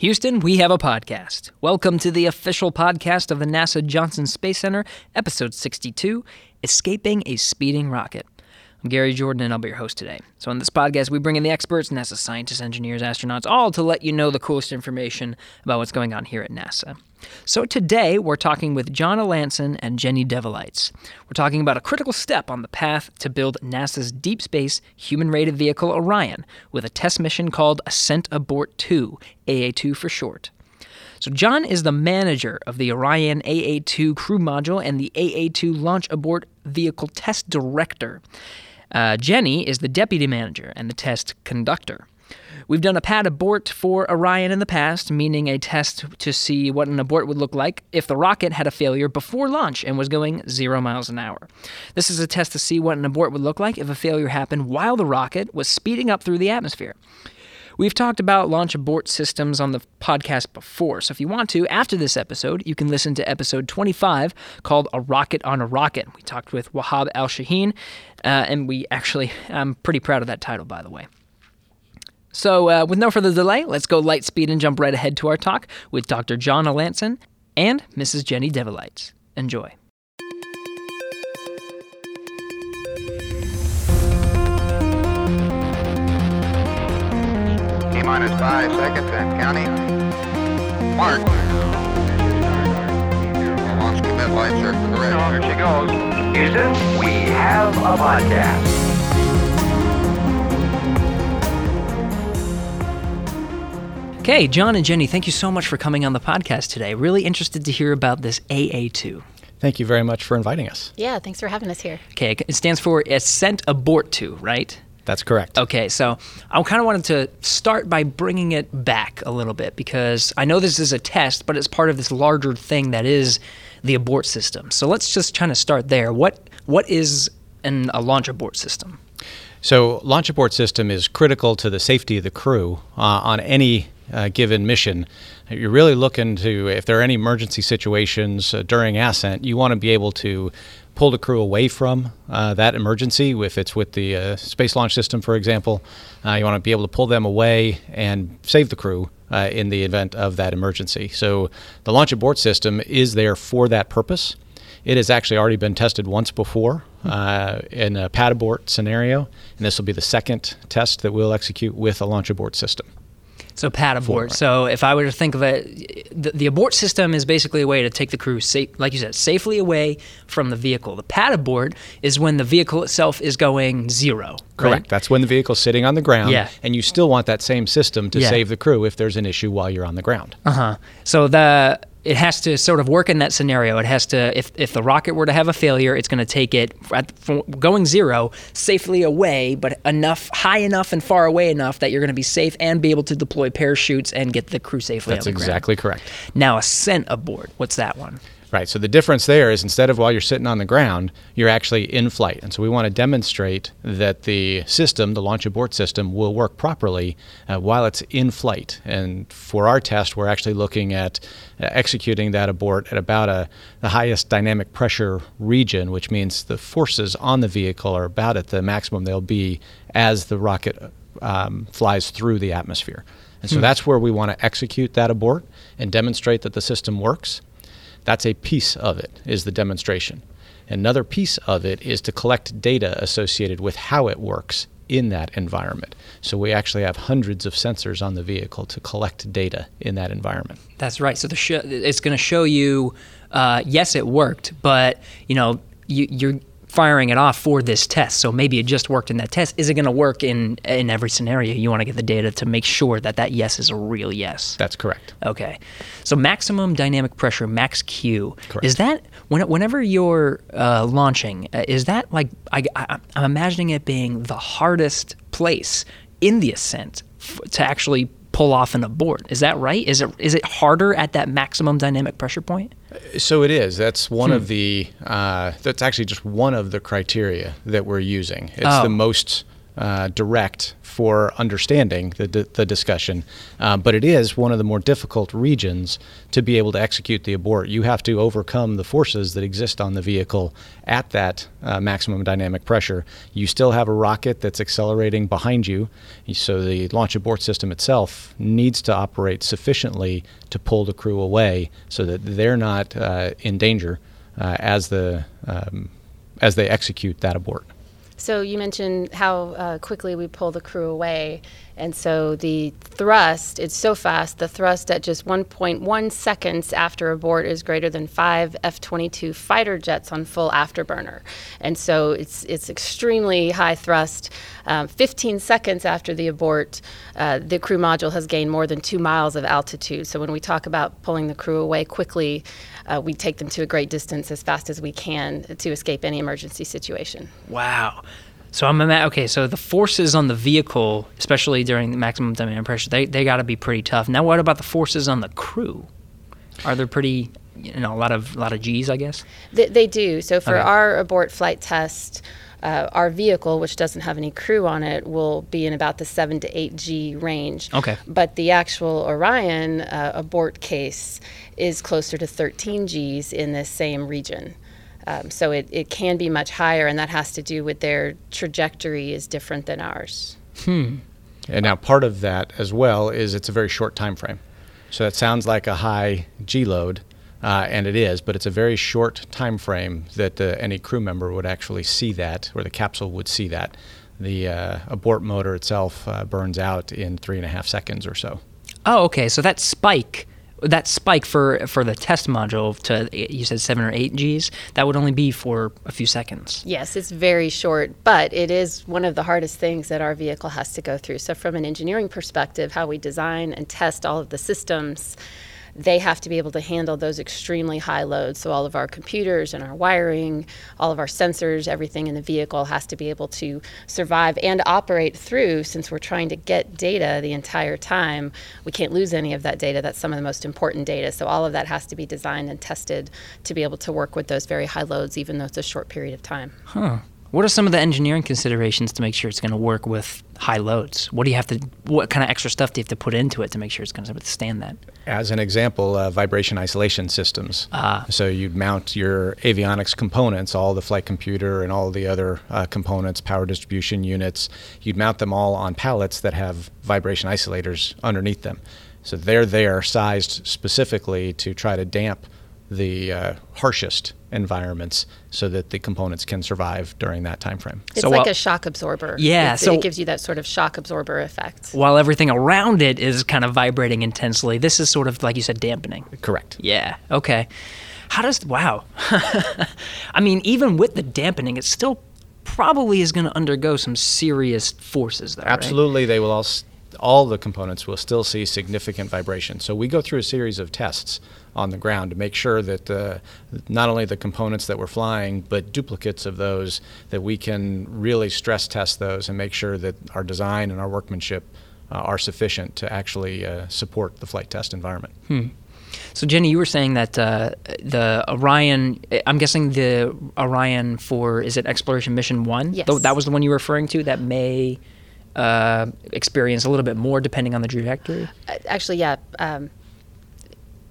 Houston, We Have a Podcast. Welcome to the official podcast of the NASA Johnson Space Center, Episode 62, Escaping a Speeding Rocket. I'm Gary Jordan, and I'll be your host today. So on this podcast, we bring in the experts, NASA scientists, engineers, astronauts, all to let you know the coolest information about what's going on here at NASA. So today, we're talking with Jon Olansen and Jenny Devolites. We're talking about a critical step on the path to build NASA's deep space human-rated vehicle Orion with a test mission called Ascent Abort-2, AA2 for short. So Jon is the manager of the Orion AA2 crew module and the AA2 launch abort vehicle test director. Jenny is the deputy manager and the test conductor. We've done a pad abort for Orion in the past, meaning a test to see what an abort would look like if the rocket had a failure before launch and was going 0 miles an hour. This is a test to see what an abort would look like if a failure happened while the rocket was speeding up through the atmosphere. We've talked about launch abort systems on the podcast before, so if you want to, after this episode, you can listen to episode 25 called A Rocket on a Rocket. We talked with Wahab al-Shaheen, and I'm pretty proud of that title, by the way. So with no further delay, let's go light speed and jump right ahead to our talk with Dr. Jon Olansen and Mrs. Jenny Devolites. Enjoy. Minus 5 seconds and counting. Mark. Launch commit light circle correct. No, there she goes. Houston, we have a podcast. Okay, Jon and Jenny, thank you so much for coming on the podcast today. Really interested to hear about this AA2. Thank you very much for inviting us. Yeah, thanks for having us here. Okay, it stands for Ascent Abort 2, right? That's correct. Okay, so I kind of wanted to start by bringing it back a little bit because I know this is a test, but it's part of this larger thing that is the abort system. So let's just kind of start there. What is a launch abort system? So launch abort system is critical to the safety of the crew on any given mission. You're really looking to, if there are any emergency situations during ascent, you want to be able to pull the crew away from that emergency. If it's with the Space Launch System, for example, you want to be able to pull them away and save the crew in the event of that emergency. So the launch abort system is there for that purpose. It has actually already been tested once before in a pad abort scenario, and this will be the second test that we'll execute with a launch abort system. So pad abort. Right. So if I were to think of it, the abort system is basically a way to take the crew, like you said, safely away from the vehicle. The pad abort is when the vehicle itself is going zero. Correct. Right? That's when the vehicle's sitting on the ground, and you still want that same system to save the crew if there's an issue while you're on the ground. So it has to sort of work in that scenario. It has to, if the rocket were to have a failure, it's going to take it from going zero safely away, but enough, high enough and far away enough that you're going to be safe and be able to deploy parachutes and get the crew safely out of the ground. That's exactly correct. Now, ascent abort, what's that one? Right, so the difference there is instead of while you're sitting on the ground, you're actually in flight. And so we want to demonstrate that the system, the launch abort system, will work properly while it's in flight. And for our test, we're actually looking at executing that abort at about the highest dynamic pressure region, which means the forces on the vehicle are about at the maximum they'll be as the rocket flies through the atmosphere. And so that's where we want to execute that abort and demonstrate that the system works. That's a piece of it, is the demonstration. Another piece of it is to collect data associated with how it works in that environment. So we actually have hundreds of sensors on the vehicle to collect data in that environment. That's right. So it's going to show you, yes, it worked, but you know, you're firing it off for this test. So maybe it just worked in that test. Is it going to work in every scenario? You want to get the data to make sure that yes is a real yes. That's correct. Okay. So maximum dynamic pressure, max Q. Correct. Is that, whenever you're launching, is that like, I'm imagining it being the hardest place in the ascent to actually pull off an abort. Is that right? Is it harder at that maximum dynamic pressure point? So it is. That's one of the, that's actually just one of the criteria that we're using. It's the most direct for understanding the discussion, but it is one of the more difficult regions to be able to execute the abort. You have to overcome the forces that exist on the vehicle at that maximum dynamic pressure. You still have a rocket that's accelerating behind you, so the launch abort system itself needs to operate sufficiently to pull the crew away so that they're not in danger as they execute that abort. So you mentioned how quickly we pull the crew away, and so the thrust, it's so fast, the thrust at just 1.1 seconds after abort is greater than 5 F-22 fighter jets on full afterburner. And so it's extremely high thrust. 15 seconds after the abort, the crew module has gained more than 2 miles of altitude. So when we talk about pulling the crew away quickly, we take them to a great distance as fast as we can to escape any emergency situation. Wow. So so the forces on the vehicle, especially during the maximum dynamic pressure, they got to be pretty tough. Now, what about the forces on the crew? Are they pretty? A lot of G's, I guess. They do. So for our abort flight test, our vehicle, which doesn't have any crew on it, will be in about the 7 to 8 G range. Okay. But the actual Orion abort case is closer to 13 Gs in this same region. So it can be much higher, and that has to do with their trajectory is different than ours. And now part of that as well is it's a very short time frame. So that sounds like a high G load. And it is, but it's a very short time frame that any crew member would actually see that, or the capsule would see that. The abort motor itself burns out in 3.5 seconds or so. Oh, okay. So that spike for the test module to, you said 7 or 8 Gs, that would only be for a few seconds. Yes, it's very short, but it is one of the hardest things that our vehicle has to go through. So from an engineering perspective, how we design and test all of the systems, they have to be able to handle those extremely high loads. So all of our computers and our wiring, all of our sensors, everything in the vehicle has to be able to survive and operate through, since we're trying to get data the entire time. We can't lose any of that data. That's some of the most important data. So all of that has to be designed and tested to be able to work with those very high loads, even though it's a short period of time. Huh. What are some of the engineering considerations to make sure it's going to work with high loads? What kind of extra stuff do you have to put into it to make sure it's going to withstand that? As an example, vibration isolation systems. So you mount your avionics components, all the flight computer and all the other components, power distribution units, you'd mount them all on pallets that have vibration isolators underneath them. So they're sized specifically to try to damp the harshest environments so that the components can survive during that time frame. It's so, like a shock absorber. Yeah. So it gives you that sort of shock absorber effect. While everything around it is kind of vibrating intensely, this is sort of, like you said, dampening. Correct. Yeah. Okay. Wow. I mean, even with the dampening, it still probably is going to undergo some serious forces, though, absolutely. Right? They will all the components will still see significant vibration. So we go through a series of tests on the ground to make sure that not only the components that we're flying, but duplicates of those, that we can really stress test those and make sure that our design and our workmanship are sufficient to actually support the flight test environment. So Jenny, you were saying that the Orion, I'm guessing the Orion is it Exploration Mission 1? Yes. That was the one you were referring to that may experience a little bit more depending on the trajectory? Actually, yeah.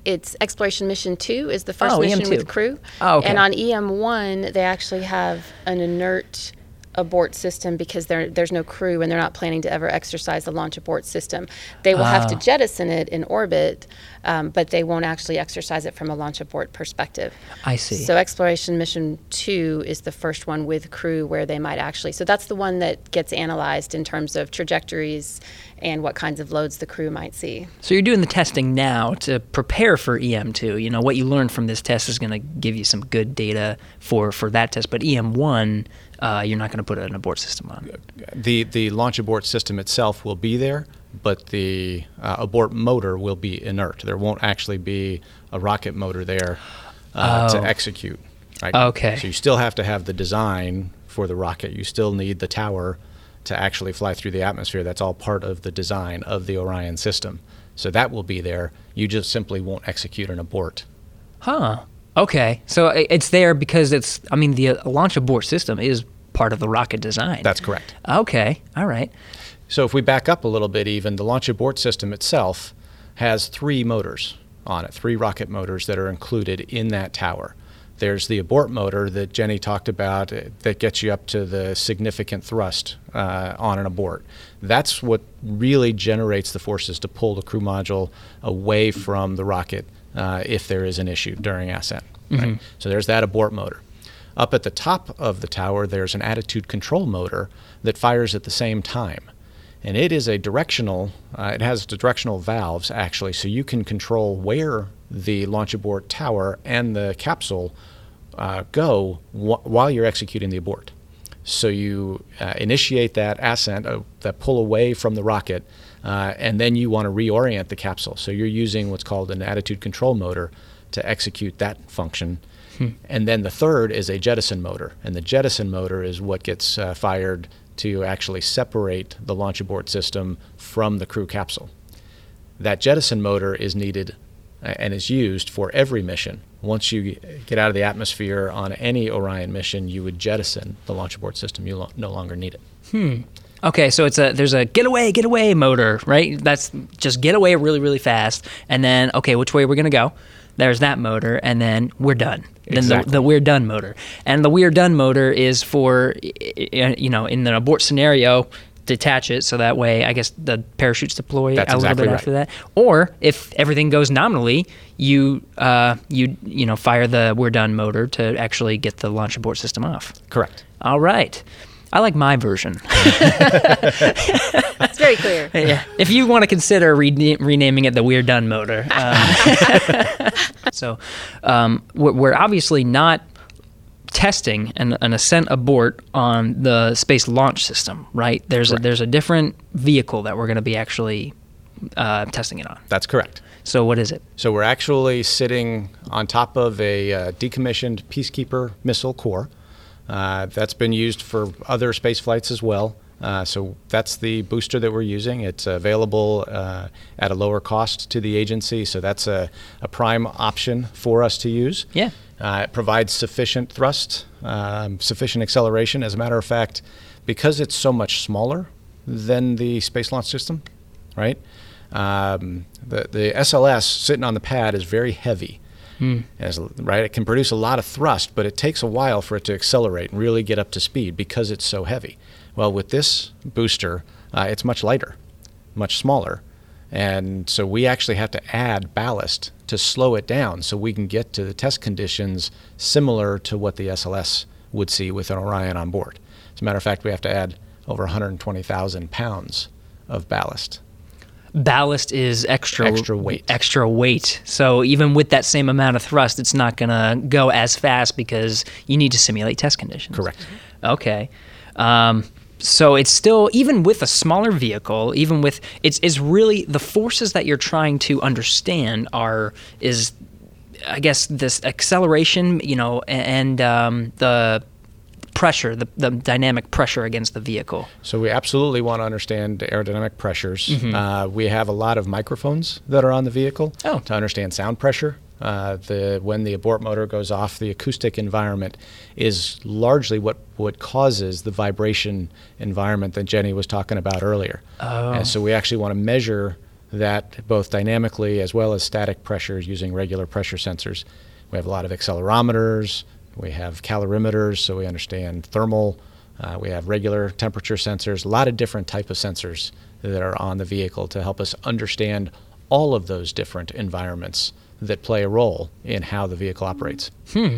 It's Exploration Mission 2 is the first mission EM2. With crew. Oh, okay. And on EM1, they actually have an inert abort system because there's no crew and they're not planning to ever exercise the launch abort system. They will have to jettison it in orbit, but they won't actually exercise it from a launch abort perspective. I see. So Exploration Mission 2 is the first one with crew where they might actually. So that's the one that gets analyzed in terms of trajectories and what kinds of loads the crew might see. So you're doing the testing now to prepare for EM2. You know, what you learned from this test is going to give you some good data for that test, but EM1, you're not going to put an abort system on. The launch abort system itself will be there, but the abort motor will be inert. There won't actually be a rocket motor there to execute. Right? Okay. So you still have to have the design for the rocket. You still need the tower to actually fly through the atmosphere. That's all part of the design of the Orion system. So that will be there. You just simply won't execute an abort. Huh. Okay. So it's there because the launch abort system is part of the rocket design. That's correct. Okay. All right. So if we back up a little bit even, the launch abort system itself has three motors on it, three rocket motors that are included in that tower. There's the abort motor that Jenny talked about that gets you up to the significant thrust on an abort. That's what really generates the forces to pull the crew module away from the rocket if there is an issue during ascent. Right? Mm-hmm. So there's that abort motor. Up at the top of the tower, there's an attitude control motor that fires at the same time. And it is a directional, it has directional valves actually, so you can control where the launch abort tower and the capsule go while you're executing the abort. So you initiate that ascent, that pull away from the rocket, and then you want to reorient the capsule. So you're using what's called an attitude control motor to execute that function. Hmm. And then the third is a jettison motor, and the jettison motor is what gets fired to actually separate the launch abort system from the crew capsule. That jettison motor is needed and is used for every mission. Once you get out of the atmosphere on any Orion mission, you would jettison the launch abort system. You no longer need it. Hmm. Okay, so there's a get away motor, right? That's just get away really, really fast. And then, okay, which way are we going to go? There's that motor, and then we're done. Then exactly. the we're done motor. And the we're done motor is for, you know, in an abort scenario, detach it so that way, I guess, the parachute's deploy that's a exactly little bit right after that. Or if everything goes nominally, you fire the we're done motor to actually get the launch abort system off. Correct. All right. I like my version. It's very clear. Yeah. If you want to consider renaming it the We're Done motor. So we're obviously not testing an ascent abort on the space launch system, right? There's a different vehicle that we're going to be actually testing it on. That's correct. So what is it? So we're actually sitting on top of a decommissioned Peacekeeper missile core. That's been used for other space flights as well. So that's the booster that we're using. It's available at a lower cost to the agency, so that's a prime option for us to use. Yeah. It provides sufficient thrust, sufficient acceleration. As a matter of fact, because it's so much smaller than the Space Launch System, right? The SLS sitting on the pad is very heavy. Mm. Right, it can produce a lot of thrust, but it takes a while for it to accelerate and really get up to speed because it's so heavy. Well, with this booster, it's much lighter, much smaller, and so we actually have to add ballast to slow it down so we can get to the test conditions similar to what the SLS would see with an Orion on board. As a matter of fact, we have to add over 120,000 pounds of ballast. Ballast is extra weight. Extra weight. So even with that same amount of thrust, it's not going to go as fast because you need to simulate test conditions. Correct. Okay. So it's still, even with a smaller vehicle, even with, it's really the forces that you're trying to understand is I guess this acceleration, you know, and the pressure, the dynamic pressure against the vehicle. So we absolutely want to understand aerodynamic pressures. Mm-hmm. We have a lot of microphones that are on the vehicle to understand sound pressure. When the abort motor goes off, the acoustic environment is largely what causes the vibration environment that Jenny was talking about earlier. Oh. And so we actually want to measure that both dynamically as well as static pressures using regular pressure sensors. We have a lot of accelerometers. We have calorimeters, so we understand thermal. We have regular temperature sensors, a lot of different type of sensors that are on the vehicle to help us understand all of those different environments that play a role in how the vehicle operates. Hmm.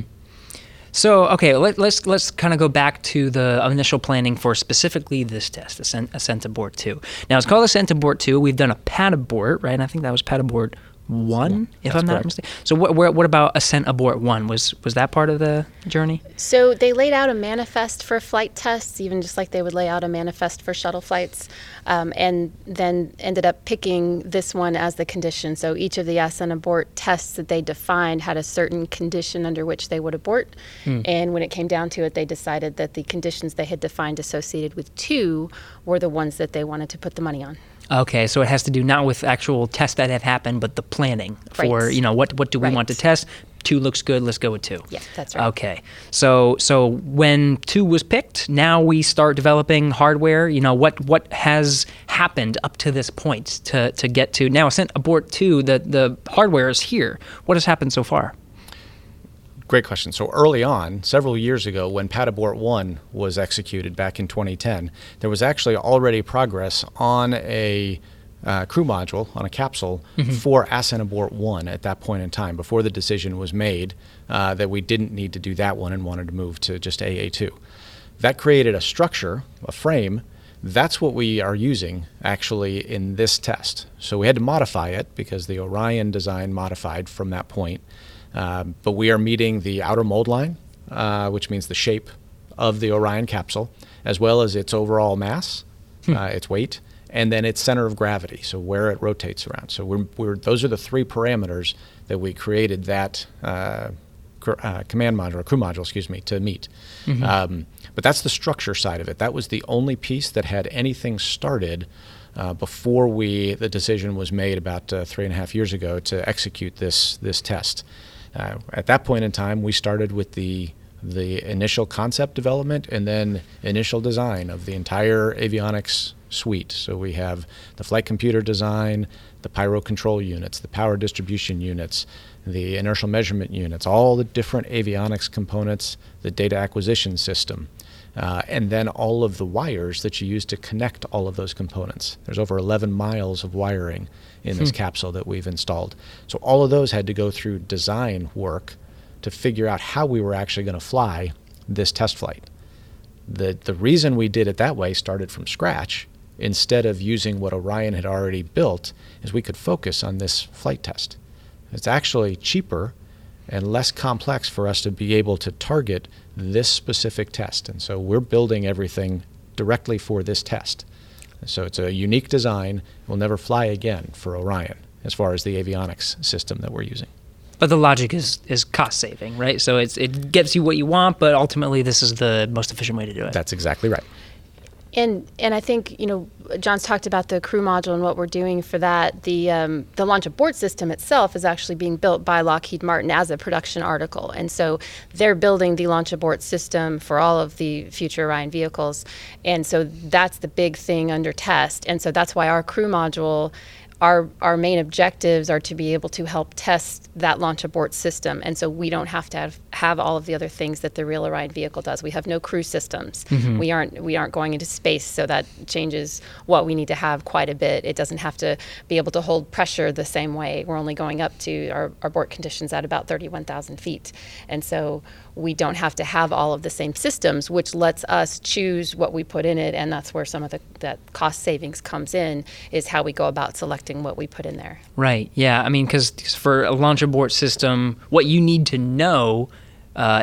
So, okay, let's kind of go back to the initial planning for specifically this test, Ascent Abort 2. Now, it's called Ascent Abort 2. We've done a pad abort, right? And I think that was pad abort 1, if I'm not mistaken. So what about Ascent Abort 1? Was that part of the journey? So they laid out a manifest for flight tests, even just like they would lay out a manifest for shuttle flights, and then ended up picking this one as the condition. So each of the Ascent Abort tests that they defined had a certain condition under which they would abort. Mm. And when it came down to it, they decided that the conditions they had defined associated with 2 were the ones that they wanted to put the money on. Okay, so it has to do not with actual tests that have happened, but the planning for, you know, what do we want to test 2 looks good, let's go with 2. Yeah, that's right. Okay. So when 2 was picked, now we start developing hardware. You know, what has happened up to this point to get to now Ascent Abort-2, the hardware is here. What has happened so far? Great question. So early on, several years ago, when Pad Abort-1 was executed back in 2010, there was actually already progress on a crew module, on a capsule, for Ascent Abort-1 at that point in time, before the decision was made that we didn't need to do that one and wanted to move to just AA2. That created a structure, a frame. That's what we are using, actually, in this test. So we had to modify it because the Orion design modified from that point. But we are meeting the outer mold line, which means the shape of the Orion capsule, as well as its overall mass, its weight, and then its center of gravity, so where it rotates around. So those are the 3 parameters that we created that crew module, to meet. Mm-hmm. But that's the structure side of it. That was the only piece that had anything started before the decision was made about 3.5 years ago to execute this test. At that point in time, we started with the initial concept development and then initial design of the entire avionics suite. So we have the flight computer design, the pyro control units, the power distribution units, the inertial measurement units, all the different avionics components, the data acquisition system, and then all of the wires that you use to connect all of those components. There's over 11 miles of wiring in this capsule that we've installed. So all of those had to go through design work to figure out how we were actually going to fly this test flight. The reason we did it that way, started from scratch, instead of using what Orion had already built, is we could focus on this flight test. It's actually cheaper and less complex for us to be able to target this specific test. And so we're building everything directly for this test. So it's a unique design. We'll never fly again for Orion as far as the avionics system that we're using. But the logic is cost saving, right? So it gets you what you want, but ultimately this is the most efficient way to do it. That's exactly right. And I think, Jon's talked about the crew module and what we're doing for that. The launch abort system itself is actually being built by Lockheed Martin as a production article. And so they're building the launch abort system for all of the future Orion vehicles. And so that's the big thing under test. And so that's why our crew module, our main objectives are to be able to help test that launch abort system. And so we don't have to have all of the other things that the real Orion vehicle does. We have no crew systems. Mm-hmm. We aren't going into space, so that changes what we need to have quite a bit. It doesn't have to be able to hold pressure the same way. We're only going up to our abort conditions at about 31,000 feet. And so we don't have to have all of the same systems, which lets us choose what we put in it. And that's where some of that cost savings comes in, is how we go about selecting what we put in there. Right. Yeah. I mean, because for a launch abort system, what you need to know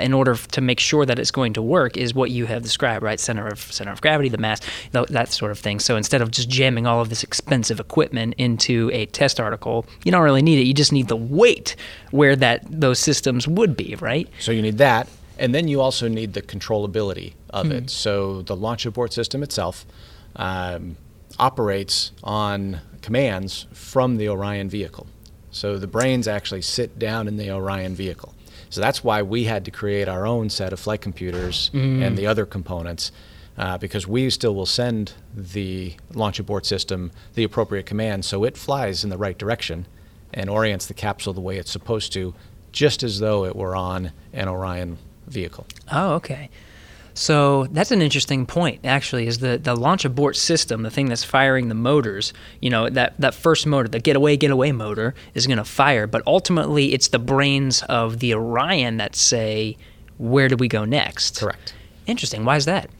in order to make sure that it's going to work is what you have described, right? Center of gravity, the mass, that sort of thing. So instead of just jamming all of this expensive equipment into a test article, you don't really need it. You just need the weight where those systems would be, right? So you need that, and then you also need the controllability of it. So the launch abort system itself operates on commands from the Orion vehicle. So the brains actually sit down in the Orion vehicle. So that's why we had to create our own set of flight computers and the other components, because we still will send the launch abort system the appropriate command so it flies in the right direction and orients the capsule the way it's supposed to, just as though it were on an Orion vehicle. Oh, okay. So that's an interesting point, actually, is the launch abort system, the thing that's firing the motors, that first motor, the getaway motor is going to fire, but ultimately it's the brains of the Orion that say, where do we go next? Correct. Interesting. Why is that?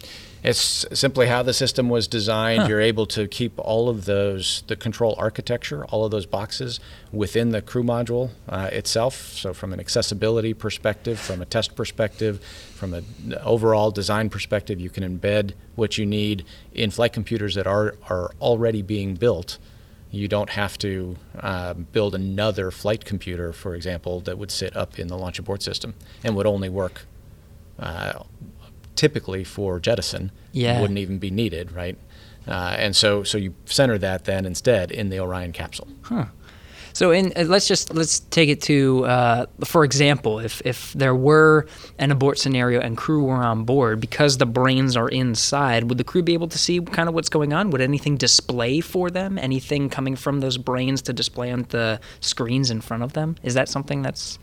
It's simply how the system was designed. Huh. You're able to keep all of the control architecture, all of those boxes within the crew module itself. So from an accessibility perspective, from a test perspective, from an overall design perspective, you can embed what you need in flight computers that are already being built. You don't have to build another flight computer, for example, that would sit up in the launch abort system and would only work typically for jettison. Yeah. Wouldn't even be needed, right? And so you center that then instead in the Orion capsule. Huh. So let's take it to, for example, if there were an abort scenario and crew were on board, because the brains are inside, would the crew be able to see kind of what's going on? Would anything display for them? Anything coming from those brains to display on the screens in front of them? Is that something that's...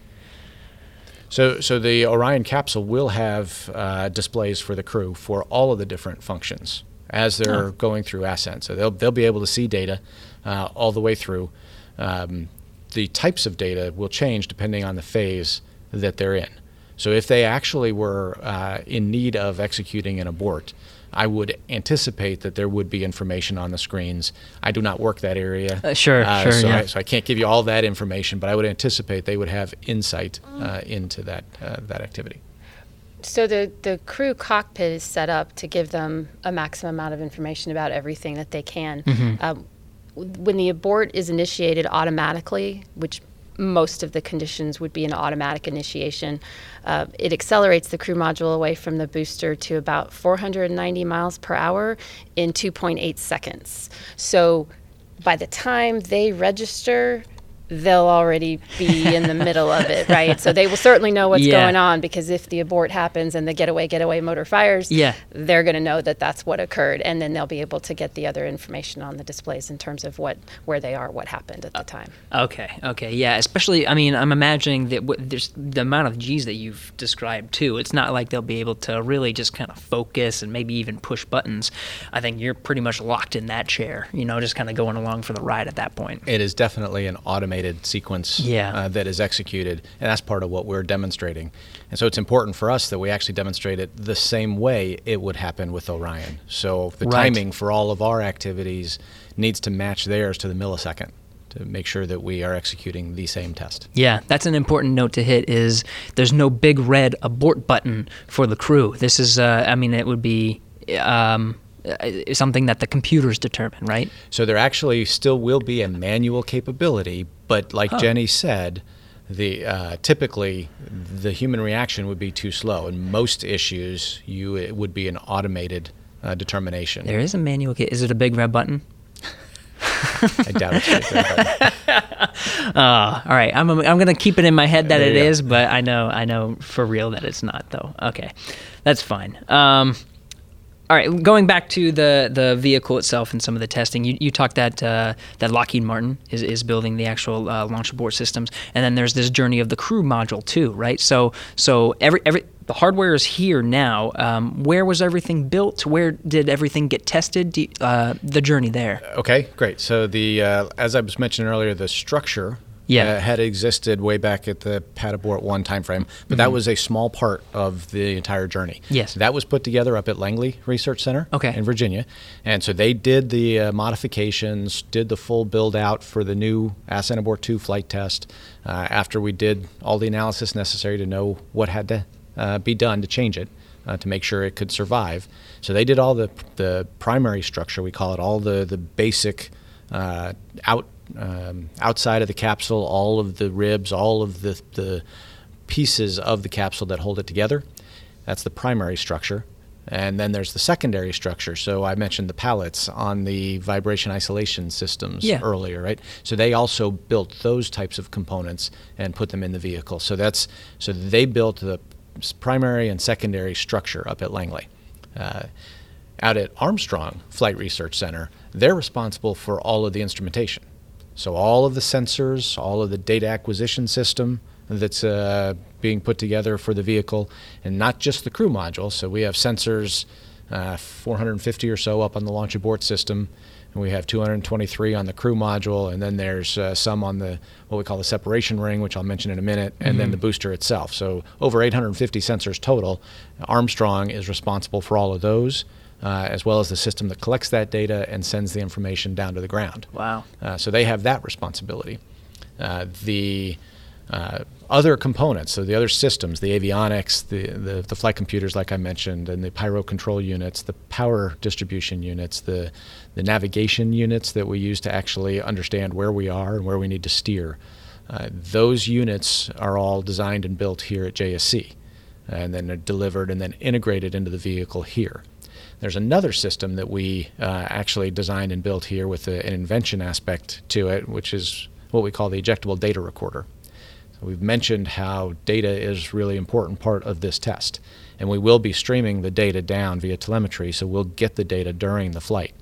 So the Orion capsule will have displays for the crew for all of the different functions as they're going through ascent. So they'll be able to see data all the way through. The types of data will change depending on the phase that they're in. So if they actually were in need of executing an abort, I would anticipate that there would be information on the screens. I do not work that area. So I can't give you all that information, but I would anticipate they would have insight into that activity. So the crew cockpit is set up to give them a maximum amount of information about everything that they can. Mm-hmm. When the abort is initiated automatically, which most of the conditions would be an automatic initiation, it accelerates the crew module away from the booster to about 490 miles per hour in 2.8 seconds. So by the time they register, they'll already be in the middle of it, right? So they will certainly know what's going on, because if the abort happens and the getaway motor fires, they're going to know that that's what occurred, and then they'll be able to get the other information on the displays in terms of where they are, what happened at the time. Okay, yeah. Especially, I mean, I'm imagining that there's the amount of G's that you've described too. It's not like they'll be able to really just kind of focus and maybe even push buttons. I think you're pretty much locked in that chair, just kind of going along for the ride at that point. It is definitely an automated sequence that is executed, and that's part of what we're demonstrating. And so it's important for us that we actually demonstrate it the same way it would happen with Orion. So the timing for all of our activities needs to match theirs to the millisecond, to make sure that we are executing the same test. Yeah, that's an important note to hit, is there's no big red abort button for the crew. This is, it would be... something that the computers determine, right? So there actually still will be a manual capability, but like Jenny said, typically the human reaction would be too slow. In most issues, it would be an automated determination. There is a manual. Is it a big red button? I doubt it's a big red button. All right, I'm gonna keep it in my head that it is, but I know for real that it's not though. Okay, that's fine. All right, going back to the vehicle itself and some of the testing, you talked that Lockheed Martin is building the actual launch abort systems, and then there's this journey of the crew module too, right? So every the hardware is here now. Where was everything built? Where did everything get tested? The journey there. Okay, great. So the as I was mentioning earlier, the structure had existed way back at the Pad Abort 1 time frame, but that was a small part of the entire journey. Yes. That was put together up at Langley Research Center in Virginia, and so they did the modifications, did the full build-out for the new Ascent Abort 2 flight test after we did all the analysis necessary to know what had to be done to change it to make sure it could survive. So they did all the primary structure, we call it, all the basic outside of the capsule, all of the ribs, all of the pieces of the capsule that hold it together. That's the primary structure. And then there's the secondary structure. So I mentioned the pallets on the vibration isolation systems earlier, right? So they also built those types of components and put them in the vehicle. So they built the primary and secondary structure up at Langley. Out at Armstrong Flight Research Center, they're responsible for all of the instrumentation. So all of the sensors, all of the data acquisition system that's being put together for the vehicle, and not just the crew module. So we have sensors, 450 or so up on the launch abort system, and we have 223 on the crew module, and then there's some on the what we call the separation ring, which I'll mention in a minute, and then the booster itself. So over 850 sensors total. Armstrong is responsible for all of those, as well as the system that collects that data and sends the information down to the ground. Wow. So they have that responsibility. The other components, so the other systems, the avionics, the flight computers, like I mentioned, and the pyro control units, the power distribution units, the navigation units that we use to actually understand where we are and where we need to steer, those units are all designed and built here at JSC, and then they're delivered and then integrated into the vehicle here. There's another system that we actually designed and built here with an invention aspect to it, which is what we call the ejectable data recorder. So we've mentioned how data is really important part of this test, and we will be streaming the data down via telemetry, so we'll get the data during the flight.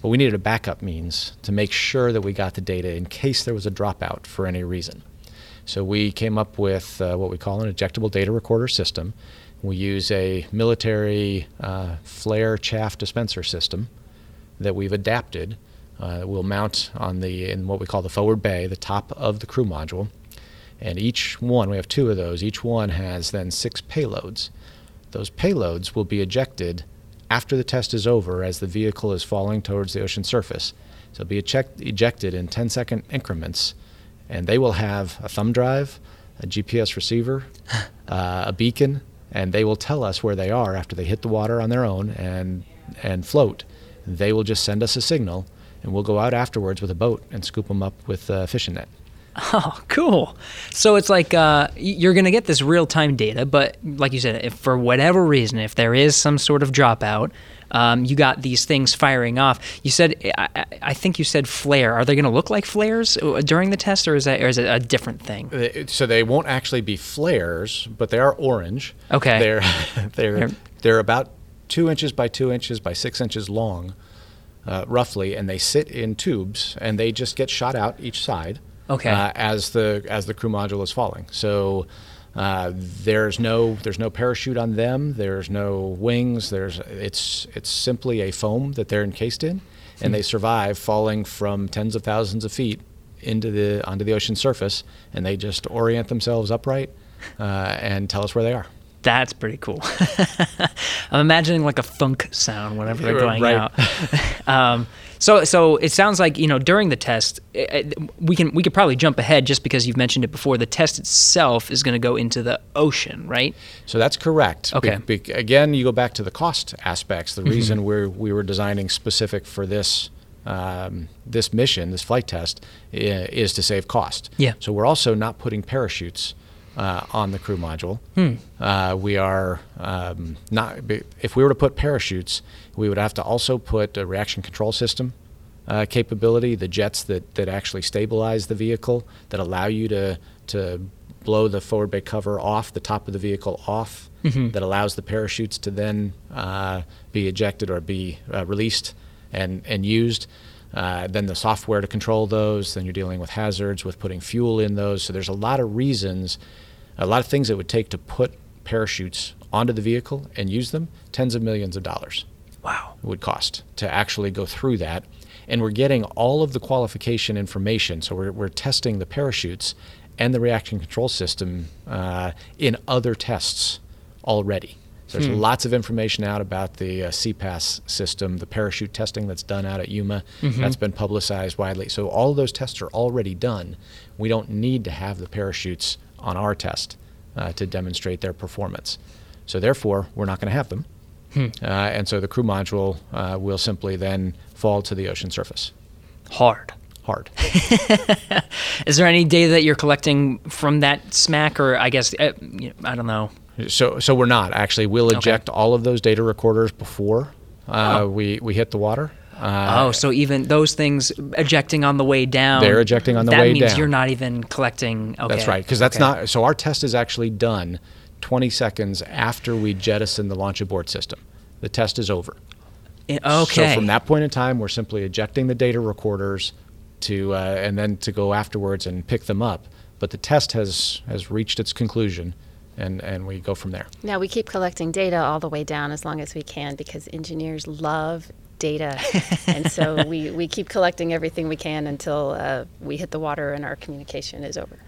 But we needed a backup means to make sure that we got the data in case there was a dropout for any reason. So we came up with what we call an ejectable data recorder system. We use a military flare chaff dispenser system that we've adapted. We'll mount on in what we call the forward bay, the top of the crew module. And each one, we have two of those, each one has then 6 payloads. Those payloads will be ejected after the test is over as the vehicle is falling towards the ocean surface. So they'll be ejected in 10-second increments, and they will have a thumb drive, a GPS receiver, a beacon, and they will tell us where they are after they hit the water on their own and float. They will just send us a signal, and we'll go out afterwards with a boat and scoop them up with a fishing net. Oh, cool. So it's like you're going to get this real-time data, but like you said, if for whatever reason, if there is some sort of dropout, you got these things firing off. You said, I think you said flare. Are they going to look like flares during the test, or is it a different thing? So they won't actually be flares, but they are orange. Okay. They're about 2 inches by 2 inches by 6 inches long, roughly, and they sit in tubes, and they just get shot out each side. Okay. As the crew module is falling, so there's no parachute on them. There's no wings. It's simply a foam that they're encased in, and they survive falling from tens of thousands of feet onto the ocean surface, and they just orient themselves upright and tell us where they are. That's pretty cool. I'm imagining like a thunk sound whenever they're going right out. So it sounds like, during the test, we could probably jump ahead just because you've mentioned it before. The test itself is going to go into the ocean, right? So that's correct. Okay. Again, you go back to the cost aspects. The reason we were designing specific for this mission, this flight test, is to save cost. Yeah. So we're also not putting parachutes on the crew module. We are not. If we were to put parachutes, we would have to also put a reaction control system capability, the jets that actually stabilize the vehicle, that allow you to blow the forward bay cover off, the top of the vehicle off, that allows the parachutes to then be ejected or be released and used. Then the software to control those. Then you're dealing with hazards, with putting fuel in those. So there's a lot of reasons, a lot of things it would take to put parachutes onto the vehicle and use them. Tens of millions of dollars. Wow. It would cost to actually go through that. And we're getting all of the qualification information. So we're testing the parachutes and the reaction control system in other tests already. There's lots of information out about the CPAS system, the parachute testing that's done out at Yuma. That's been publicized widely. So all of those tests are already done. We don't need to have the parachutes on our test to demonstrate their performance. So therefore, we're not going to have them. And so the crew module will simply then fall to the ocean surface. Hard. Is there any data that you're collecting from that smack? Or I guess, I don't know. So we're not actually. We'll eject all of those data recorders before we hit the water. So even those things ejecting on the way down. They're ejecting on the way down. That means you're not even collecting. Okay. That's right, because that's not. So our test is actually done 20 seconds after we jettison the launch abort system. The test is over. Okay. So from that point in time, we're simply ejecting the data recorders to and then to go afterwards and pick them up. But the test has reached its conclusion. And we go from there. Now, we keep collecting data all the way down as long as we can because engineers love data. And so we keep collecting everything we can until we hit the water and our communication is over.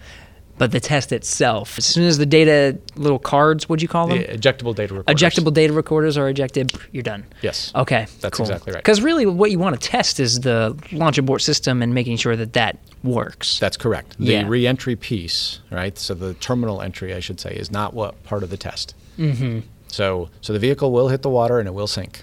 But the test itself, as soon as the data, little cards, what'd you call them? The ejectable data recorders. Ejectable data recorders are ejected, you're done. Yes. Okay. That's cool. Exactly right. Because really what you want to test is the launch abort system and making sure that works. That's correct. The re-entry piece, right? So the terminal entry, I should say, is not what part of the test. So the vehicle will hit the water and it will sink.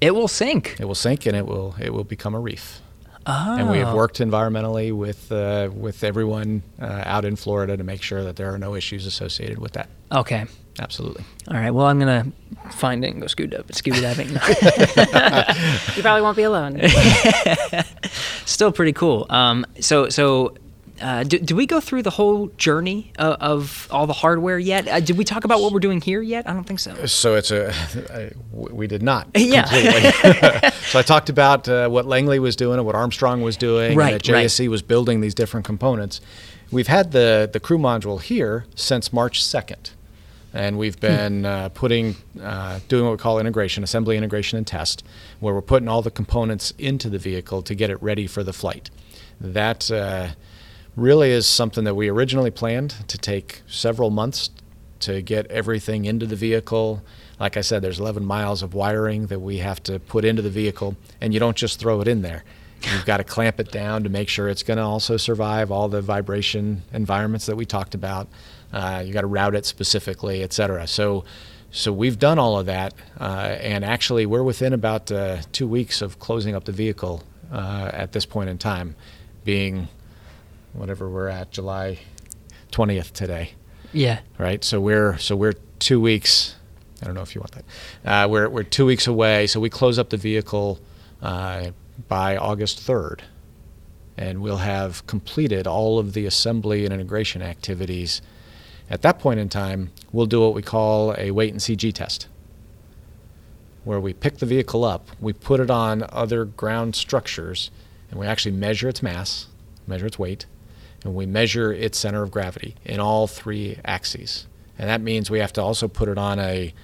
It will sink and it will become a reef. Oh. And we have worked environmentally with everyone out in Florida to make sure that there are no issues associated with that. Okay. Absolutely. All right. Well, I'm going to find it and go scuba diving. You probably won't be alone. Still pretty cool. So Do we go through the whole journey of all the hardware yet? Did we talk about what we're doing here yet? I don't think so. So we did not. Yeah. Completely. So I talked about what Langley was doing and what Armstrong was doing, right, and that JSC was building these different components. We've had the crew module here since March 2nd. And we've been doing what we call integration, assembly, integration, and test, where we're putting all the components into the vehicle to get it ready for the flight. That really is something that we originally planned to take several months to get everything into the vehicle. Like I said, there's 11 miles of wiring that we have to put into the vehicle, and you don't just throw it in there. You've got to clamp it down to make sure it's going to also survive all the vibration environments that we talked about. You got to route it specifically, et cetera. So we've done all of that, and actually we're within about 2 weeks of closing up the vehicle at this point in time, being whatever we're at, July 20th today. Yeah. Right. So we're 2 weeks. I don't know if you want that. We're 2 weeks away. So we close up the vehicle by August 3rd. And we'll have completed all of the assembly and integration activities. At that point in time, we'll do what we call a wait-and-see G-test, where we pick the vehicle up, we put it on other ground structures, and we actually measure its mass, measure its weight, and we measure its center of gravity in all three axes. And that means we have to also put it on a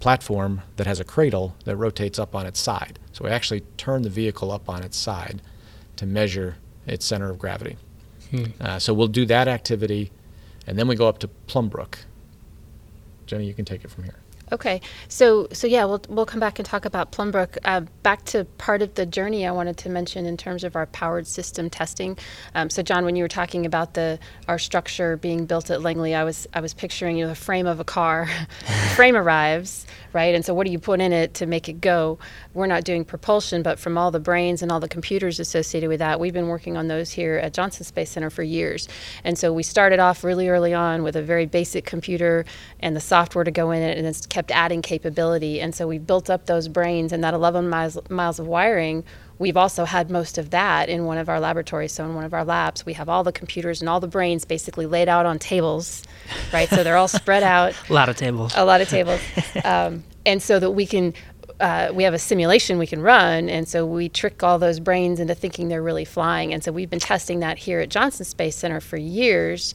platform that has a cradle that rotates up on its side. So we actually turn the vehicle up on its side to measure its center of gravity. So we'll do that activity. And then we go up to Plum Brook. Jenny, you can take it from here. Okay. So yeah, we'll come back and talk about Plum Brook. Back to part of the journey I wanted to mention in terms of our powered system testing. So John, when you were talking about our structure being built at Langley, I was picturing, the frame of a car. Frame arrives, right? And so what do you put in it to make it go? We're not doing propulsion, but from all the brains and all the computers associated with that, we've been working on those here at Johnson Space Center for years. And so we started off really early on with a very basic computer and the software to go in it, and it's kept adding capability. And so we built up those brains, and that 11 miles of wiring, we've also had most of that in one of our laboratories. So in one of our labs, we have all the computers and all the brains basically laid out on tables, right? So they're all spread out. A lot of tables. And so that we can, we have a simulation we can run, and so we trick all those brains into thinking they're really flying. And so we've been testing that here at Johnson Space Center for years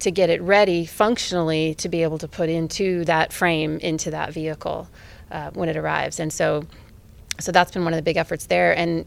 to get it ready functionally to be able to put into that frame, into that vehicle when it arrives. And so that's been one of the big efforts there. And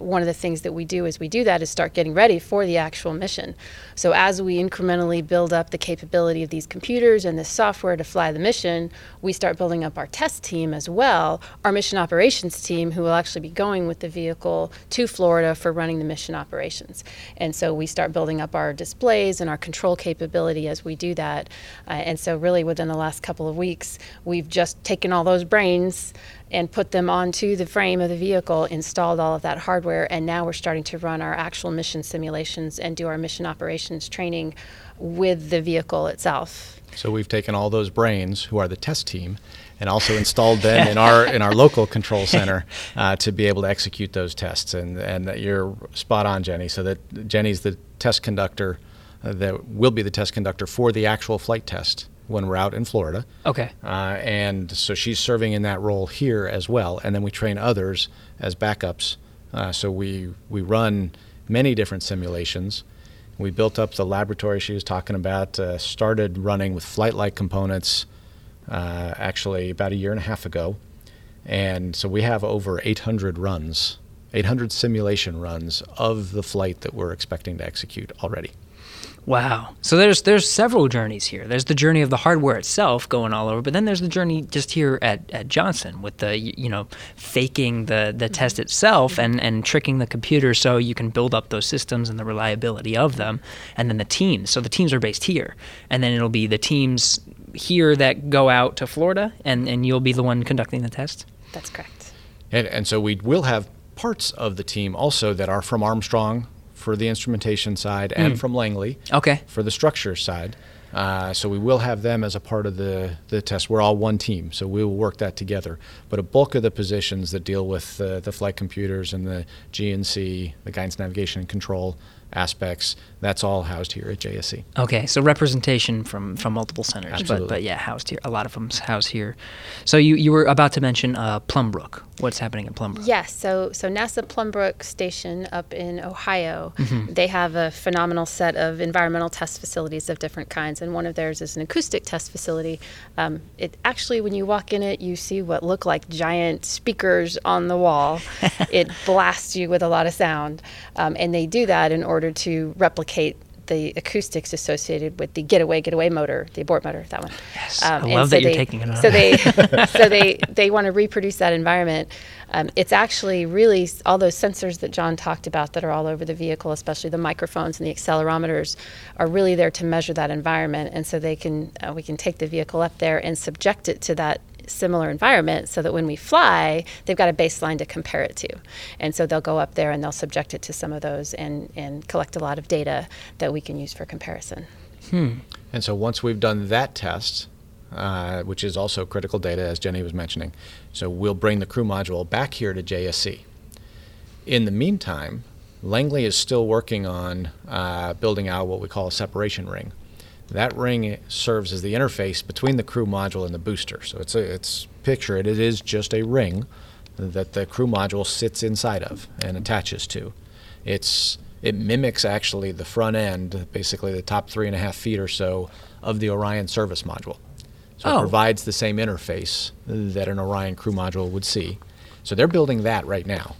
one of the things that we do as we do that is start getting ready for the actual mission. So as we incrementally build up the capability of these computers and the software to fly the mission, we start building up our test team as well, our mission operations team, who will actually be going with the vehicle to Florida for running the mission operations. And so we start building up our displays and our control capability as we do that. And so really within the last couple of weeks, we've just taken all those brains and put them onto the frame of the vehicle, installed all of that hardware, and now we're starting to run our actual mission simulations and do our mission operations training with the vehicle itself. So we've taken all those brains, who are the test team, and also installed them in our local control center to be able to execute those tests. And you're spot on, Jenny. So that Jenny's the test conductor, that will be the test conductor for the actual flight test when we're out in Florida. Okay. And so she's serving in that role here as well. And then we train others as backups. So we run many different simulations. We built up the laboratory she was talking about, started running with flight-like components actually about a year and a half ago. And so we have over 800 simulation runs of the flight that we're expecting to execute already. Wow. So there's several journeys here. There's the journey of the hardware itself going all over, but then there's the journey just here at Johnson with the, faking the test itself and tricking the computer so you can build up those systems and the reliability of them, and then the teams. So the teams are based here, and then it'll be the teams here that go out to Florida, and you'll be the one conducting the test? That's correct. And so we will have parts of the team also that are from Armstrong for the instrumentation side and from Langley for the structure side. So we will have them as a part of the test. We're all one team, so we will work that together. But a bulk of the positions that deal with the flight computers and the GNC, the guidance, navigation, and control aspects, that's all housed here at JSC. Okay, so representation from multiple centers. Absolutely. But yeah, housed here. A lot of them's housed here. So you were about to mention Plum Brook. What's happening at Plum Brook? Yes, so NASA Plum Brook Station up in Ohio, mm-hmm. They have a phenomenal set of environmental test facilities of different kinds, and one of theirs is an acoustic test facility. It actually, when you walk in it, you see what look like giant speakers on the wall. It blasts you with a lot of sound, and they do that in order to replicate the acoustics associated with the getaway motor, the abort motor, that one. Yes, I love that you're taking it on. So they want to reproduce that environment. It's actually really all those sensors that John talked about that are all over the vehicle, especially the microphones and the accelerometers, are really there to measure that environment. And so they can we can take the vehicle up there and subject it to that similar environment so that when we fly, they've got a baseline to compare it to. And so they'll go up there and they'll subject it to some of those and collect a lot of data that we can use for comparison. And so once we've done that test, which is also critical data, as Jenny was mentioning, so we'll bring the crew module back here to JSC. In the meantime, Langley is still working on building out what we call a separation ring. That ring serves as the interface between the crew module and the booster. So it is just a ring that the crew module sits inside of and attaches to. It mimics actually the front end, basically the top 3.5 feet or so of the Orion service module. So It provides the same interface that an Orion crew module would see. So they're building that right now.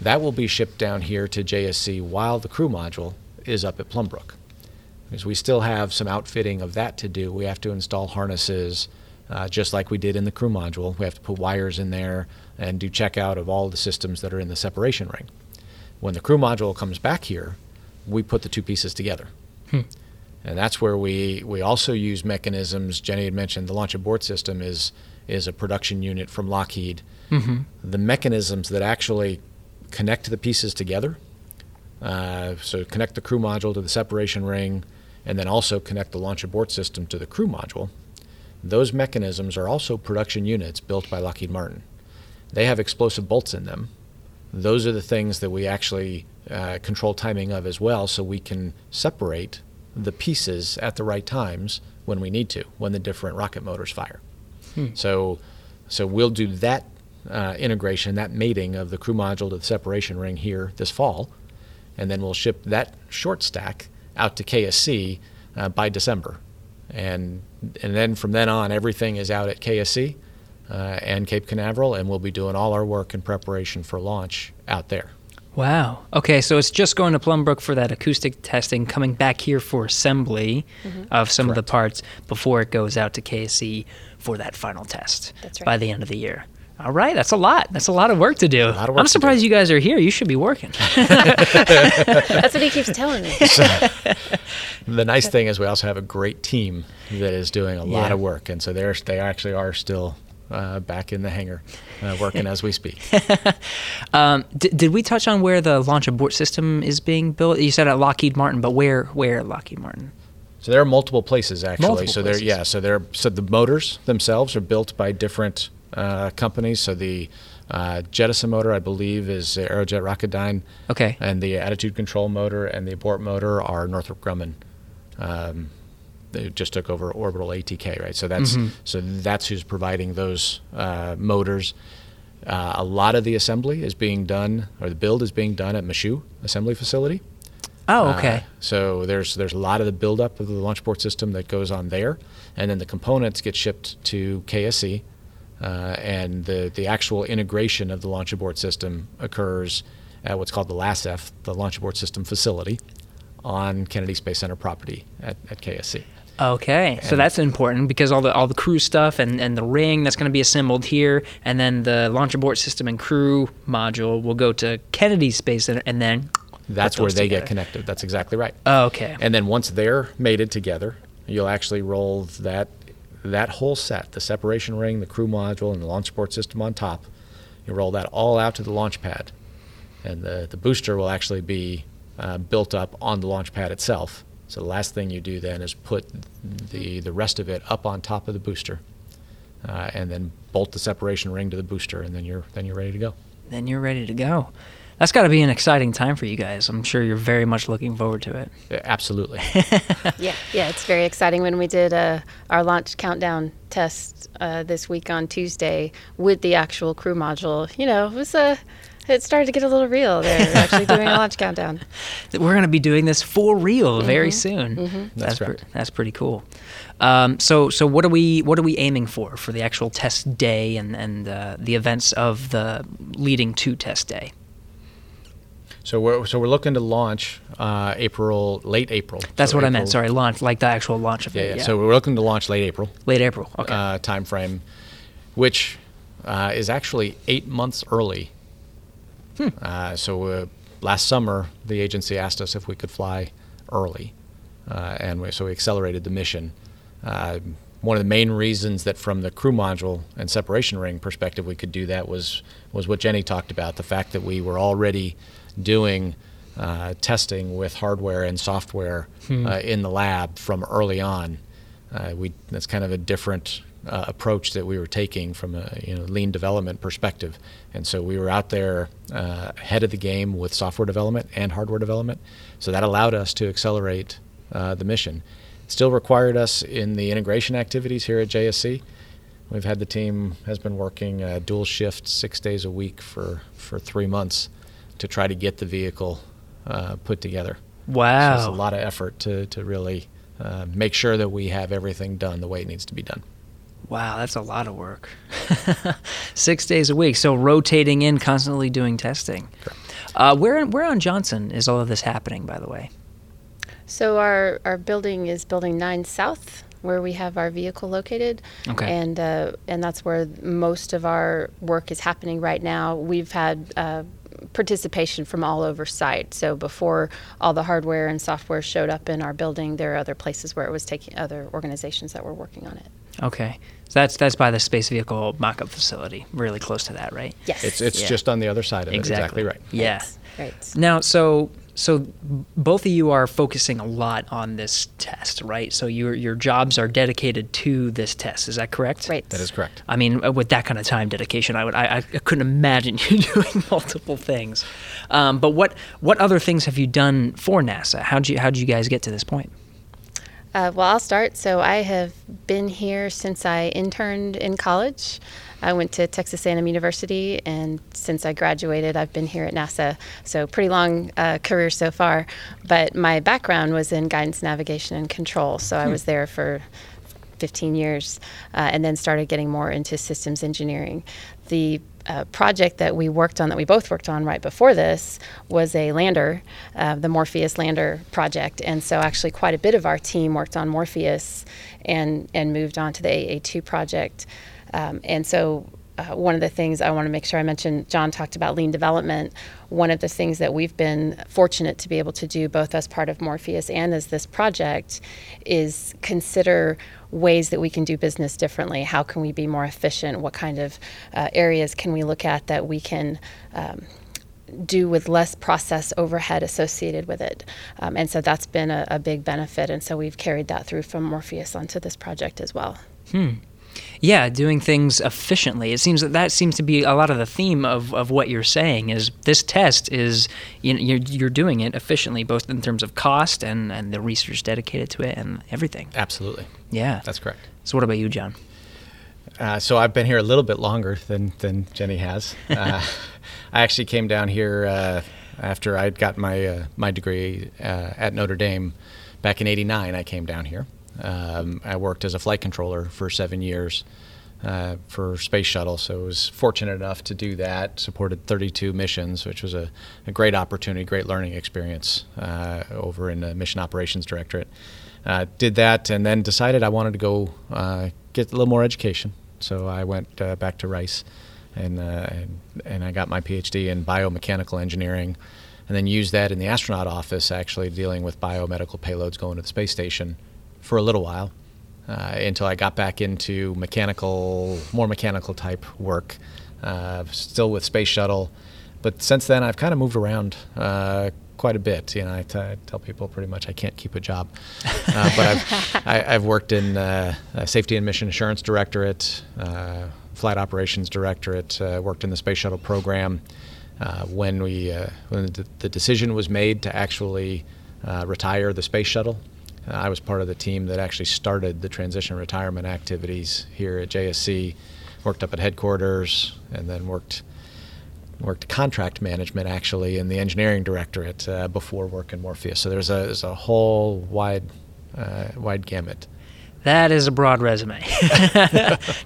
That will be shipped down here to JSC while the crew module is up at Plum Brook. Because we still have some outfitting of that to do. We have to install harnesses just like we did in the crew module. We have to put wires in there and do checkout of all the systems that are in the separation ring. When the crew module comes back here, we put the two pieces together. And that's where we also use mechanisms. Jenny had mentioned the launch abort system is a production unit from Lockheed. Mm-hmm. The mechanisms that actually connect the pieces together, so connect the crew module to the separation ring, and then also connect the launch abort system to the crew module. Those mechanisms are also production units built by Lockheed Martin. They have explosive bolts in them. Those are the things that we actually control timing of as well, so we can separate the pieces at the right times when we need to, when the different rocket motors fire. So we'll do that integration, that mating of the crew module to the separation ring here this fall, and then we'll ship that short stack out to KSC by December. And then from then on, everything is out at KSC and Cape Canaveral, and we'll be doing all our work in preparation for launch out there. Wow. Okay, so it's just going to Plum Brook for that acoustic testing, coming back here for assembly of some of the parts before it goes out to KSC for that final test by the end of the year. All right, that's a lot. That's a lot of work to do. I'm surprised you guys are here. You should be working. That's what he keeps telling me. So, the nice thing is we also have a great team that is doing a lot of work, and so they actually are still back in the hangar working as we speak. Did we touch on where the launch abort system is being built? You said at Lockheed Martin, but where Lockheed Martin? So there are multiple places actually. So the motors themselves are built by different companies. So the jettison motor, I believe, is Aerojet Rocketdyne. Okay. And the attitude control motor and the abort motor are Northrop Grumman. They just took over Orbital ATK, right? So that's that's who's providing those motors. A lot of the assembly is being done, or the build is being done at Michoud Assembly Facility. Oh, okay. So there's a lot of the buildup of the launch abort system that goes on there, and then the components get shipped to KSC. And the actual integration of the launch abort system occurs at what's called the LASF, the Launch Abort System Facility, on Kennedy Space Center property at KSC. Okay, so that's important because all the crew stuff and the ring that's going to be assembled here, and then the launch abort system and crew module will go to Kennedy Space Center, and then that's where they get connected. That's exactly right. Okay. And then once they're mated together, you'll actually roll that whole set, the separation ring, the crew module, and the launch support system on top. You roll that all out to the launch pad, and the booster will actually be built up on the launch pad itself So the last thing you do then is put the rest of it up on top of the booster, and then bolt the separation ring to the booster, and then you're ready to go. Then you're ready to go. That's got to be an exciting time for you guys. I'm sure you're very much looking forward to it. Yeah, absolutely. yeah, it's very exciting. When we did our launch countdown test this week on Tuesday with the actual crew module, it started to get a little real there. We're actually doing a launch countdown. We're going to be doing this for real very soon. Mm-hmm. That's pretty cool. So what are we aiming for the actual test day and the events of the leading to test day? So we're looking to launch late April. That's so what April, I meant. Sorry, launch like the actual launch of it. Yeah. So we're looking to launch late April. Late April. Okay. Time frame, which is actually 8 months early. So last summer, the agency asked us if we could fly early, and so we accelerated the mission. One of the main reasons that from the crew module and separation ring perspective we could do that was what Jenny talked about, the fact that we were already doing testing with hardware and software in the lab from early on. That's kind of a different approach that we were taking from a lean development perspective, and so we were out there ahead of the game with software development and hardware development, so that allowed us to accelerate the mission. It still required us in the integration activities here at JSC. We've had the team has been working dual shift 6 days a week for 3 months to try to get the vehicle put together. Wow, so it's a lot of effort to really make sure that we have everything done the way it needs to be done. Wow, that's a lot of work. 6 days a week, so rotating in, constantly doing testing. Correct. Where on Johnson is all of this happening, by the way? So our building is Building 9 South, where we have our vehicle located. Okay. And that's where most of our work is happening right now. We've had participation from all over site. So before all the hardware and software showed up in our building, there are other places where it was taking other organizations that were working on it. Okay. So that's by the Space Vehicle Mock-Up Facility, really close to that, right? Yes. It's just on the other side of it. Exactly right. Yes. Yeah. Right. Now, so both of you are focusing a lot on this test, right? So your jobs are dedicated to this test. Is that correct? Right. That is correct. I mean, with that kind of time dedication, I couldn't imagine you doing multiple things. But what other things have you done for NASA? How'd you guys get to this point? Well, I'll start. So I have been here since I interned in college. I went to Texas A&M University, and since I graduated, I've been here at NASA. So pretty long career so far. But my background was in guidance, navigation, and control. So I was there for 15 years and then started getting more into systems engineering. The project that we worked on, that we both worked on right before this, was a lander, the Morpheus lander project. And so actually quite a bit of our team worked on Morpheus and moved on to the AA2 project. And so one of the things I want to make sure I mention, John talked about lean development. One of the things that we've been fortunate to be able to do, both as part of Morpheus and as this project, is consider ways that we can do business differently. How can we be more efficient? What kind of areas can we look at that we can do with less process overhead associated with it? And so that's been a big benefit. And so we've carried that through from Morpheus onto this project as well. Yeah, doing things efficiently. It seems that seems to be a lot of the theme of what you're saying is this test is, you're doing it efficiently, both in terms of cost and the research dedicated to it and everything. Absolutely. Yeah. That's correct. So what about you, John? So I've been here a little bit longer than Jenny has. I actually came down here after I'd got my degree at Notre Dame back in '89. I came down here. I worked as a flight controller for 7 years for Space Shuttle, so I was fortunate enough to do that, supported 32 missions, which was a great opportunity, great learning experience over in the Mission Operations Directorate. Did that and then decided I wanted to go get a little more education, so I went back to Rice and I got my PhD in biomechanical engineering, and then used that in the astronaut office, actually dealing with biomedical payloads going to the space station for a little while, until I got back into more mechanical type work, still with Space Shuttle. But since then, I've kind of moved around quite a bit. You know, I tell people pretty much I can't keep a job, but I've worked in Safety and Mission Assurance Directorate, Flight Operations Directorate, worked in the Space Shuttle program. When the decision was made to actually retire the Space Shuttle, I was part of the team that actually started the transition retirement activities here at JSC, worked up at headquarters, and then worked contract management actually in the engineering directorate before work in Morpheus. So there's a whole wide gamut. That is a broad resume.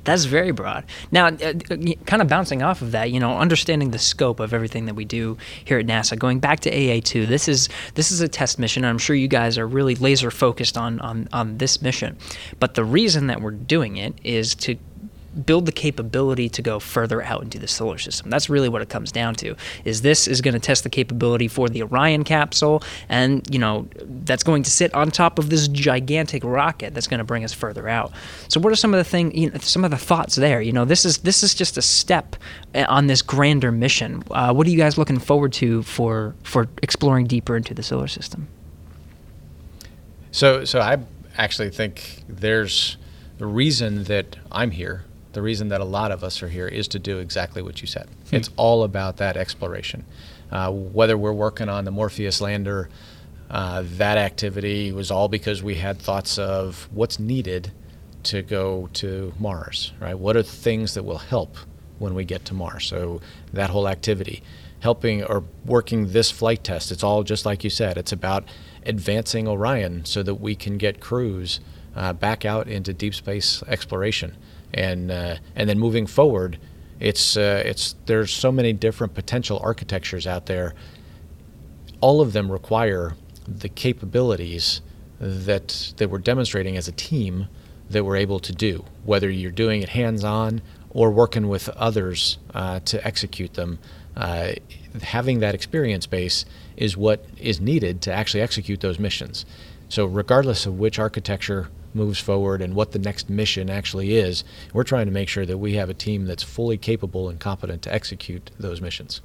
That's very broad. Now, kind of bouncing off of that, you know, understanding the scope of everything that we do here at NASA, going back to AA2, this is a test mission. I'm sure you guys are really laser focused on this mission. But the reason that we're doing it is to build the capability to go further out into the solar system. That's really what it comes down to, is this is going to test the capability for the Orion capsule, and, you know, that's going to sit on top of this gigantic rocket that's going to bring us further out. So what are some of the things, you know, some of the thoughts there? You know, this is just a step on this grander mission. What are you guys looking forward to for exploring deeper into the solar system? So I actually think there's the reason that I'm here. The reason that a lot of us are here is to do exactly what you said. It's all about that exploration. Whether we're working on the Morpheus lander, that activity was all because we had thoughts of what's needed to go to Mars, right? What are things that will help when we get to Mars? So that whole activity, helping or working this flight test, it's all just like you said. It's about advancing Orion so that we can get crews back out into deep space exploration. And then moving forward, it's there's so many different potential architectures out there. All of them require the capabilities that we're demonstrating as a team that we're able to do, whether you're doing it hands-on or working with others to execute them. Having that experience base is what is needed to actually execute those missions. So regardless of which architecture moves forward and what the next mission actually is, we're trying to make sure that we have a team that's fully capable and competent to execute those missions.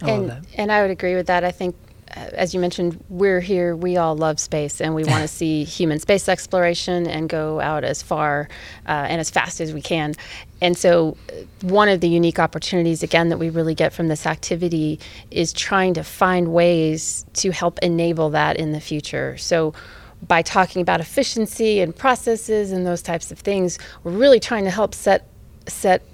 And I would agree with that. I think, as you mentioned, we're here, we all love space, and we want to see human space exploration and go out as far and as fast as we can. And so one of the unique opportunities, again, that we really get from this activity is trying to find ways to help enable that in the future. So by talking about efficiency and processes and those types of things, we're really trying to help set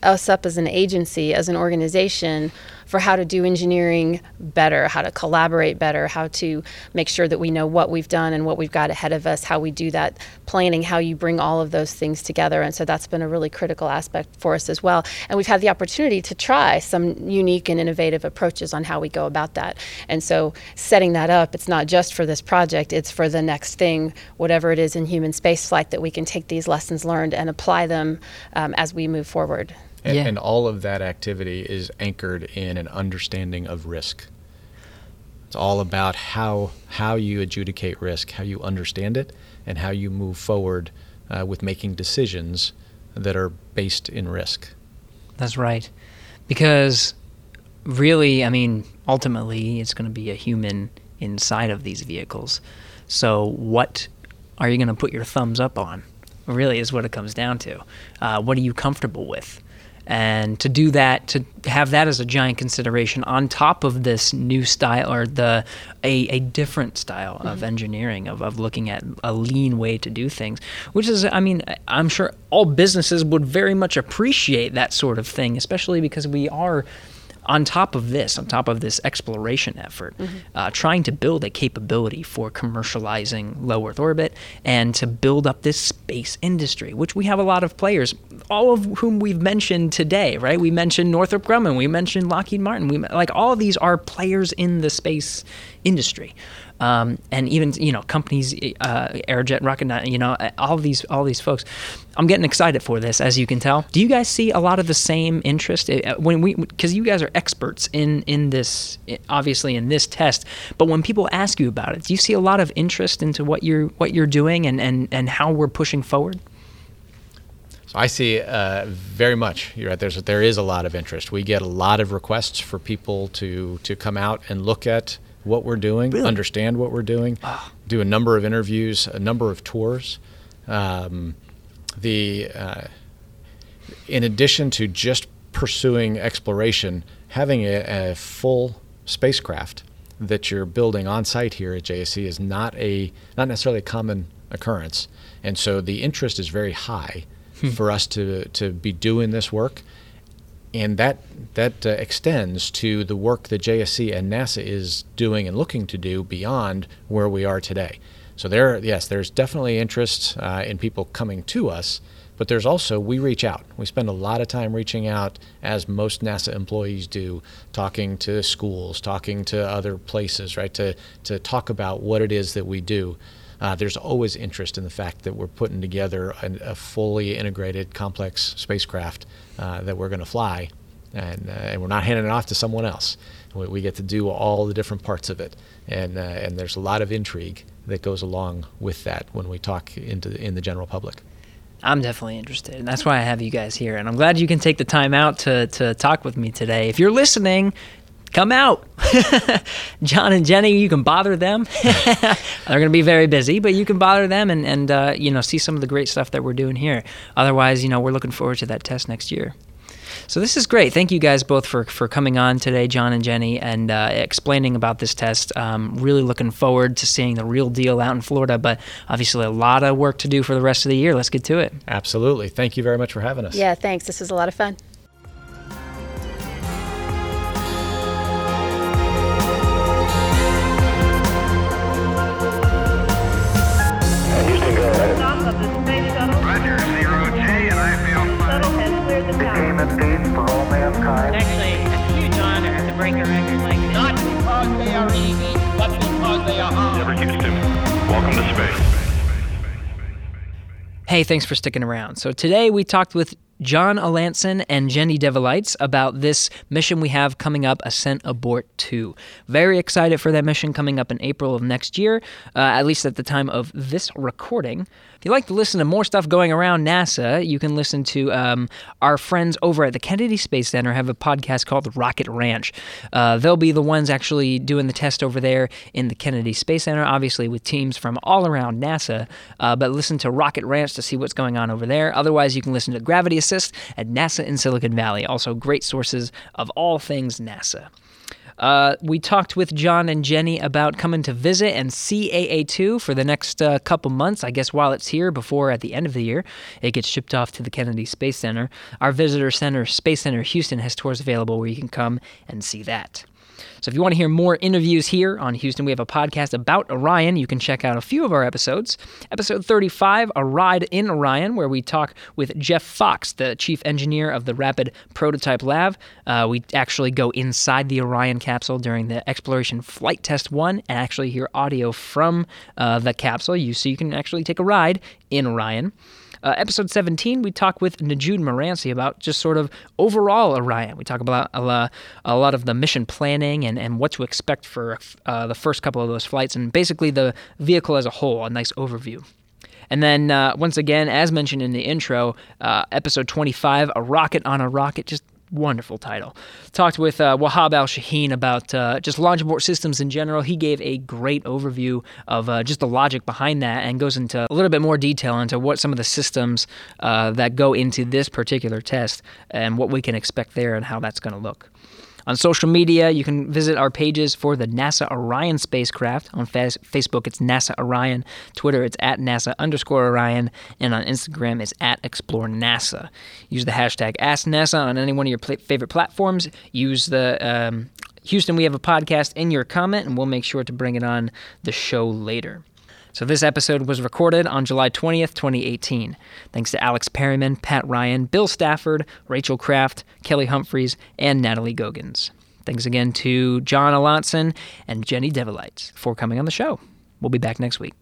us up as an agency, as an organization, for how to do engineering better, how to collaborate better, how to make sure that we know what we've done and what we've got ahead of us, how we do that planning, how you bring all of those things together. And so that's been a really critical aspect for us as well. And we've had the opportunity to try some unique and innovative approaches on how we go about that. And so setting that up, it's not just for this project, it's for the next thing, whatever it is in human spaceflight, that we can take these lessons learned and apply them as we move forward. And all of that activity is anchored in an understanding of risk. It's all about how you adjudicate risk, how you understand it, and how you move forward with making decisions that are based in risk. That's right. Because really, I mean, ultimately, it's going to be a human inside of these vehicles. So what are you going to put your thumbs up on, really, is what it comes down to. What are you comfortable with? And to do that, to have that as a giant consideration on top of this new style, or a different style of engineering, of looking at a lean way to do things, which is, I mean, I'm sure all businesses would very much appreciate that sort of thing, especially because we are on top of this exploration effort, trying to build a capability for commercializing low Earth orbit and to build up this space industry, which we have a lot of players, all of whom we've mentioned today, right? We mentioned Northrop Grumman, we mentioned Lockheed Martin, all of these are players in the space industry. And even, you know, companies, Aerojet Rocketdyne, you know, all these folks. I'm getting excited for this, as you can tell. Do you guys see a lot of the same interest because you guys are experts in this, obviously in this test. But when people ask you about it, do you see a lot of interest into what you're doing and how we're pushing forward? So I see very much. You're right. There is a lot of interest. We get a lot of requests for people to come out and look at what we're doing, really? Understand what we're doing, do a number of interviews, a number of tours. In addition to just pursuing exploration, having a full spacecraft that you're building on site here at JSC is not necessarily a common occurrence. And so the interest is very high for us to be doing this work. And that extends to the work that JSC and NASA is doing and looking to do beyond where we are today. So there's definitely interest in people coming to us, but there's also, we reach out. We spend a lot of time reaching out, as most NASA employees do, talking to schools, talking to other places, right, to talk about what it is that we do. There's always interest in the fact that we're putting together a fully integrated, complex spacecraft that we're going to fly, and we're not handing it off to someone else. We get to do all the different parts of it, and there's a lot of intrigue that goes along with that when we talk in the general public. I'm definitely interested, and that's why I have you guys here, and I'm glad you can take the time out to talk with me today. If you're listening, come out. John and Jenny, you can bother them. They're going to be very busy, but you can bother them and you know, see some of the great stuff that we're doing here. Otherwise, you know, we're looking forward to that test next year. So this is great. Thank you guys both for coming on today, John and Jenny, and explaining about this test. Really looking forward to seeing the real deal out in Florida, but obviously a lot of work to do for the rest of the year. Let's get to it. Absolutely. Thank you very much for having us. Yeah, thanks. This was a lot of fun. Hey, thanks for sticking around. So today we talked with Jon Olansen and Jenny Devolites about this mission we have coming up, Ascent Abort-2. Very excited for that mission coming up in April of next year, at least at the time of this recording. If you'd like to listen to more stuff going around NASA, you can listen to our friends over at the Kennedy Space Center have a podcast called Rocket Ranch. They'll be the ones actually doing the test over there in the Kennedy Space Center, obviously with teams from all around NASA, but listen to Rocket Ranch to see what's going on over there. Otherwise, you can listen to Gravity Assist at NASA in Silicon Valley. Also great sources of all things NASA. We talked with John and Jenny about coming to visit and see AA2 for the next couple months, I guess while it's here before at the end of the year, it gets shipped off to the Kennedy Space Center. Our visitor center, Space Center Houston, has tours available where you can come and see that. So if you want to hear more interviews here on Houston, we have a podcast about Orion. You can check out a few of our episodes. Episode 35, A Ride in Orion, where we talk with Jeff Fox, the chief engineer of the Rapid Prototype Lab. We actually go inside the Orion capsule during the Exploration Flight Test 1 and actually hear audio from the capsule, so you can actually take a ride in Orion. Episode 17, we talk with Najood Moransi about just sort of overall Orion. We talk about a lot of the mission planning and what to expect for the first couple of those flights and basically the vehicle as a whole, a nice overview. And then, once again, as mentioned in the intro, episode 25, A Rocket on a Rocket, just wonderful title. Talked with Wahab al-Shaheen about just launch abort systems in general. He gave a great overview of just the logic behind that and goes into a little bit more detail into what some of the systems that go into this particular test and what we can expect there and how that's going to look. On social media, you can visit our pages for the NASA Orion spacecraft. On Facebook, it's NASA Orion. Twitter, it's @NASA_Orion. And on Instagram, it's @ExploreNASA. Use the hashtag AskNASA on any one of your favorite platforms. Use the Houston We Have a Podcast in your comment, and we'll make sure to bring it on the show later. So this episode was recorded on July 20th, 2018. Thanks to Alex Perryman, Pat Ryan, Bill Stafford, Rachel Kraft, Kelly Humphreys, and Natalie Gogins. Thanks again to Jon Olansen and Jenny Devolites for coming on the show. We'll be back next week.